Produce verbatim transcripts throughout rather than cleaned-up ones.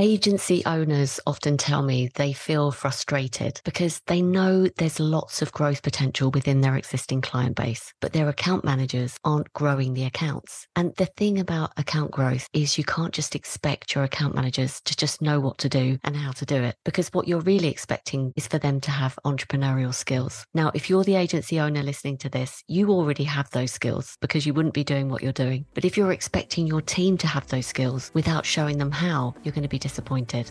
Agency owners often tell me they feel frustrated because they know there's lots of growth potential within their existing client base, but their account managers aren't growing the accounts. And the thing about account growth is you can't just expect your account managers to just know what to do and how to do it, because what you're really expecting is for them to have entrepreneurial skills. Now, if you're the agency owner listening to this, you already have those skills because you wouldn't be doing what you're doing. But if you're expecting your team to have those skills without showing them how, you're going to be disappointed.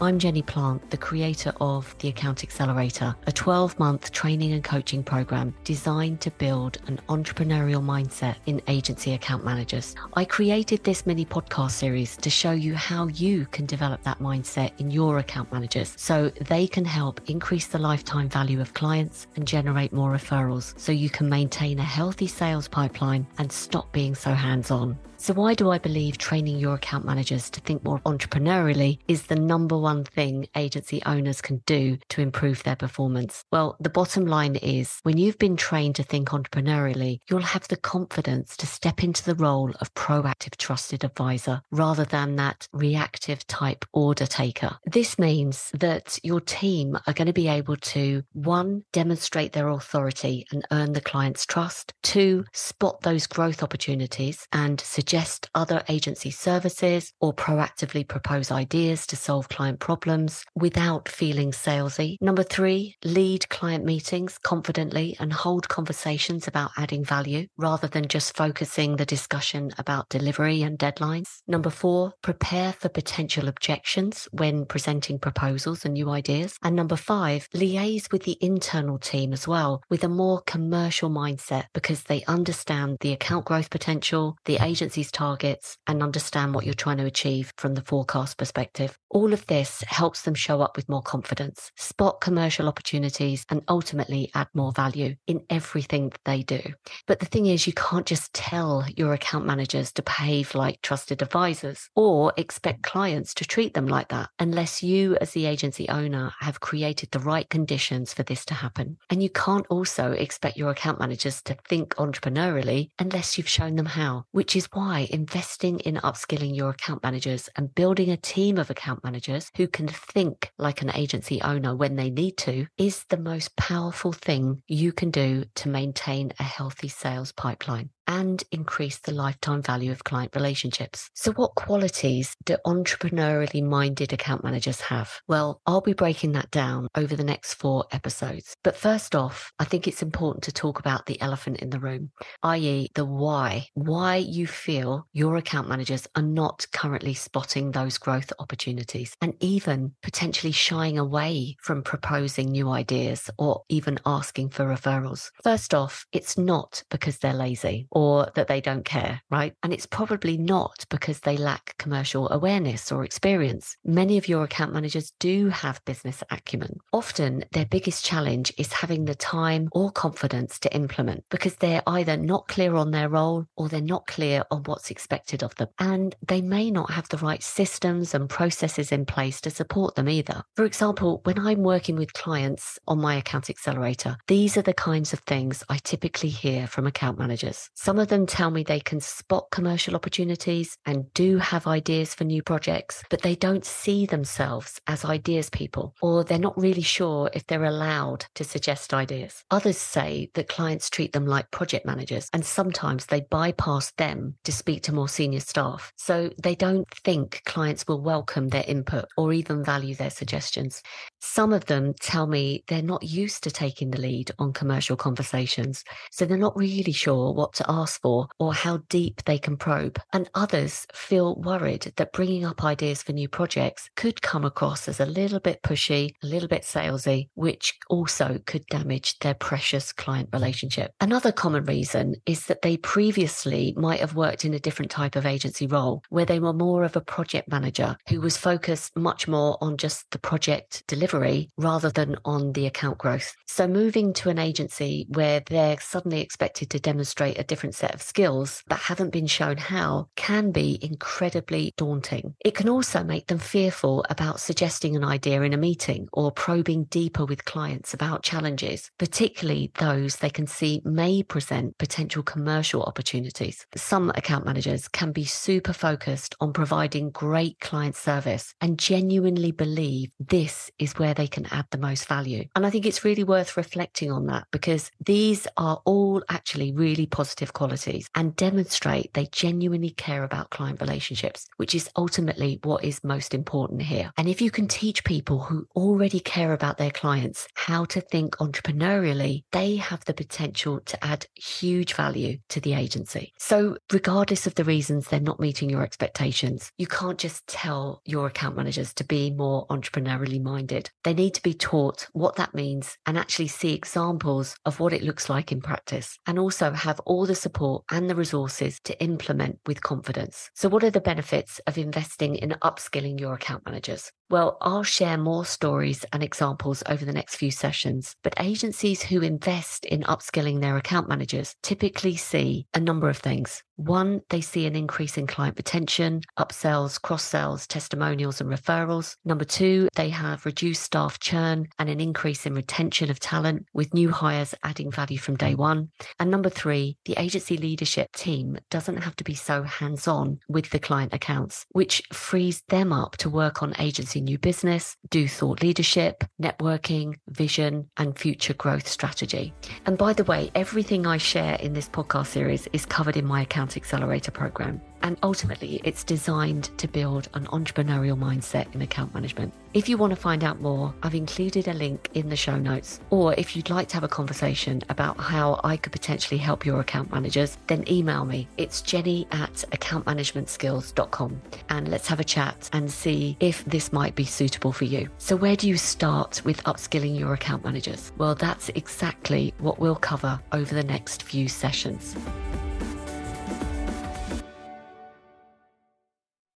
I'm Jenny Plant, the creator of The Account Accelerator, a twelve-month training and coaching program designed to build an entrepreneurial mindset in agency account managers. I created this mini podcast series to show you how you can develop that mindset in your account managers so they can help increase the lifetime value of clients and generate more referrals so you can maintain a healthy sales pipeline and stop being so hands-on. So why do I believe training your account managers to think more entrepreneurially is the number one thing agency owners can do to improve their performance? Well, the bottom line is when you've been trained to think entrepreneurially, you'll have the confidence to step into the role of proactive trusted advisor rather than that reactive type order taker. This means that your team are going to be able to, one, demonstrate their authority and earn the client's trust, two, spot those growth opportunities and suggest suggest other agency services or proactively propose ideas to solve client problems without feeling salesy. Number three, lead client meetings confidently and hold conversations about adding value rather than just focusing the discussion about delivery and deadlines. Number four, prepare for potential objections when presenting proposals and new ideas. And number five, liaise with the internal team as well with a more commercial mindset because they understand the account growth potential, the agency targets and understand what you're trying to achieve from the forecast perspective. All of this helps them show up with more confidence, spot commercial opportunities, and ultimately add more value in everything that they do. But the thing is, you can't just tell your account managers to behave like trusted advisors or expect clients to treat them like that unless you, as the agency owner, have created the right conditions for this to happen. And you can't also expect your account managers to think entrepreneurially unless you've shown them how, which is why investing in upskilling your account managers and building a team of account managers who can think like an agency owner when they need to is the most powerful thing you can do to maintain a healthy sales pipeline and increase the lifetime value of client relationships. So what qualities do entrepreneurially minded account managers have? Well, I'll be breaking that down over the next four episodes. But first off, I think it's important to talk about the elephant in the room, that is the why. Why you feel your account managers are not currently spotting those growth opportunities and even potentially shying away from proposing new ideas or even asking for referrals. First off, it's not because they're lazy or that they don't care, right? And it's probably not because they lack commercial awareness or experience. Many of your account managers do have business acumen. Often their biggest challenge is having the time or confidence to implement because they're either not clear on their role or they're not clear on what's expected of them. And they may not have the right systems and processes in place to support them either. For example, when I'm working with clients on my Account Accelerator, these are the kinds of things I typically hear from account managers. Some of them tell me they can spot commercial opportunities and do have ideas for new projects, but they don't see themselves as ideas people, or they're not really sure if they're allowed to suggest ideas. Others say that clients treat them like project managers, and sometimes they bypass them to speak to more senior staff. So they don't think clients will welcome their input or even value their suggestions. Some of them tell me they're not used to taking the lead on commercial conversations, so they're not really sure what to ask for or how deep they can probe. And others feel worried that bringing up ideas for new projects could come across as a little bit pushy, a little bit salesy, which also could damage their precious client relationship. Another common reason is that they previously might have worked in a different type of agency role where they were more of a project manager who was focused much more on just the project delivery rather than on the account growth. So moving to an agency where they're suddenly expected to demonstrate a different different set of skills that haven't been shown how can be incredibly daunting. It can also make them fearful about suggesting an idea in a meeting or probing deeper with clients about challenges, particularly those they can see may present potential commercial opportunities. Some account managers can be super focused on providing great client service and genuinely believe this is where they can add the most value. And I think it's really worth reflecting on that, because these are all actually really positive qualities and demonstrate they genuinely care about client relationships, which is ultimately what is most important here. And if you can teach people who already care about their clients how to think entrepreneurially, they have the potential to add huge value to the agency. So regardless of the reasons they're not meeting your expectations, you can't just tell your account managers to be more entrepreneurially minded. They need to be taught what that means and actually see examples of what it looks like in practice, and also have all the support and the resources to implement with confidence. So what are the benefits of investing in upskilling your account managers? Well, I'll share more stories and examples over the next few sessions, but agencies who invest in upskilling their account managers typically see a number of things. One, they see an increase in client retention, upsells, cross-sells, testimonials and referrals. Number two, they have reduced staff churn and an increase in retention of talent, with new hires adding value from day one. And number three, the agency leadership team doesn't have to be so hands-on with the client accounts, which frees them up to work on agency new business, do thought leadership, networking, vision, and future growth strategy. And by the way, everything I share in this podcast series is covered in my Account Accelerator program. And ultimately, it's designed to build an entrepreneurial mindset in account management. If you want to find out more, I've included a link in the show notes. Or if you'd like to have a conversation about how I could potentially help your account managers, then email me. It's Jenny at account management skills dot com. And let's have a chat and see if this might be suitable for you. So where do you start with upskilling your account managers? Well, that's exactly what we'll cover over the next few sessions.